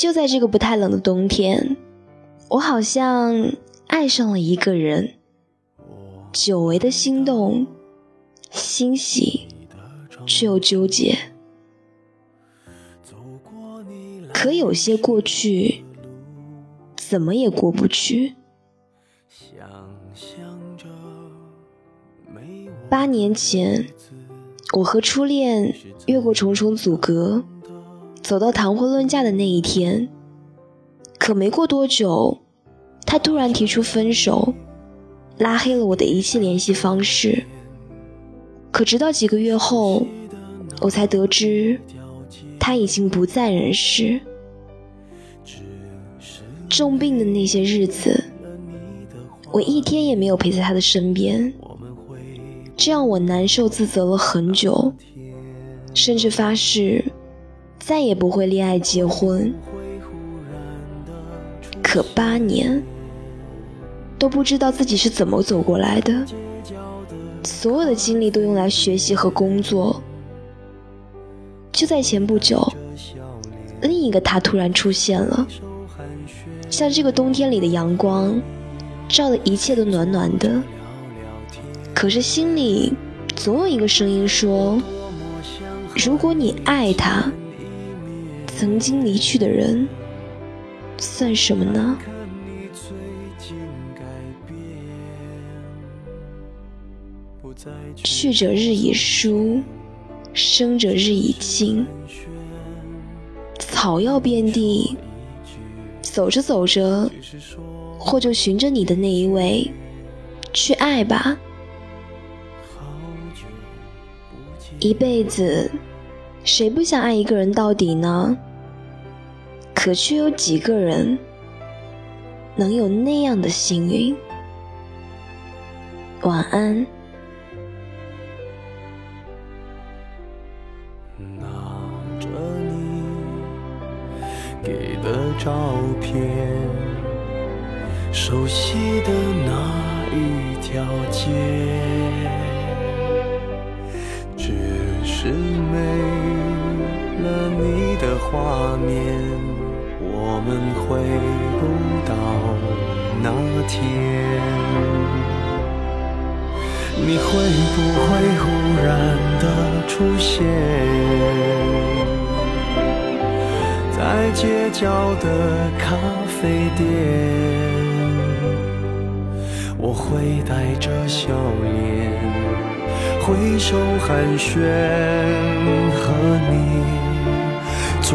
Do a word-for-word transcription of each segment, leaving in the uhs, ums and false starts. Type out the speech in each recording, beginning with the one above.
就在这个不太冷的冬天，我好像爱上了一个人，久违的心动，欣喜却又纠结。可有些过去怎么也过不去。八年前，我和初恋越过重重阻隔，走到谈婚论嫁的那一天。可没过多久，他突然提出分手，拉黑了我的一切联系方式。可直到几个月后，我才得知他已经不在人世。重病的那些日子，我一天也没有陪在他的身边，这让我难受自责了很久，甚至发誓再也不会恋爱结婚。可八年都不知道自己是怎么走过来的，所有的精力都用来学习和工作。就在前不久，另一个他突然出现了，像这个冬天里的阳光，照的一切都暖暖的。可是心里总有一个声音说，如果你爱他，曾经离去的人算什么呢？去者日已疏，生者日已近。草药遍地，走着走着，或就寻着你的那一位，去爱吧。一辈子，谁不想爱一个人到底呢？可却有几个人能有那样的幸运？晚安。拿着你给的照片，熟悉的那一条街，只是没了你的画面，我们回不到那天。你会不会忽然的出现在街角的咖啡店？我会带着笑脸挥手寒暄，和你坐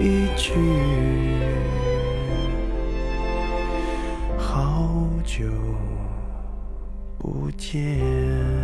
一句，好久不见。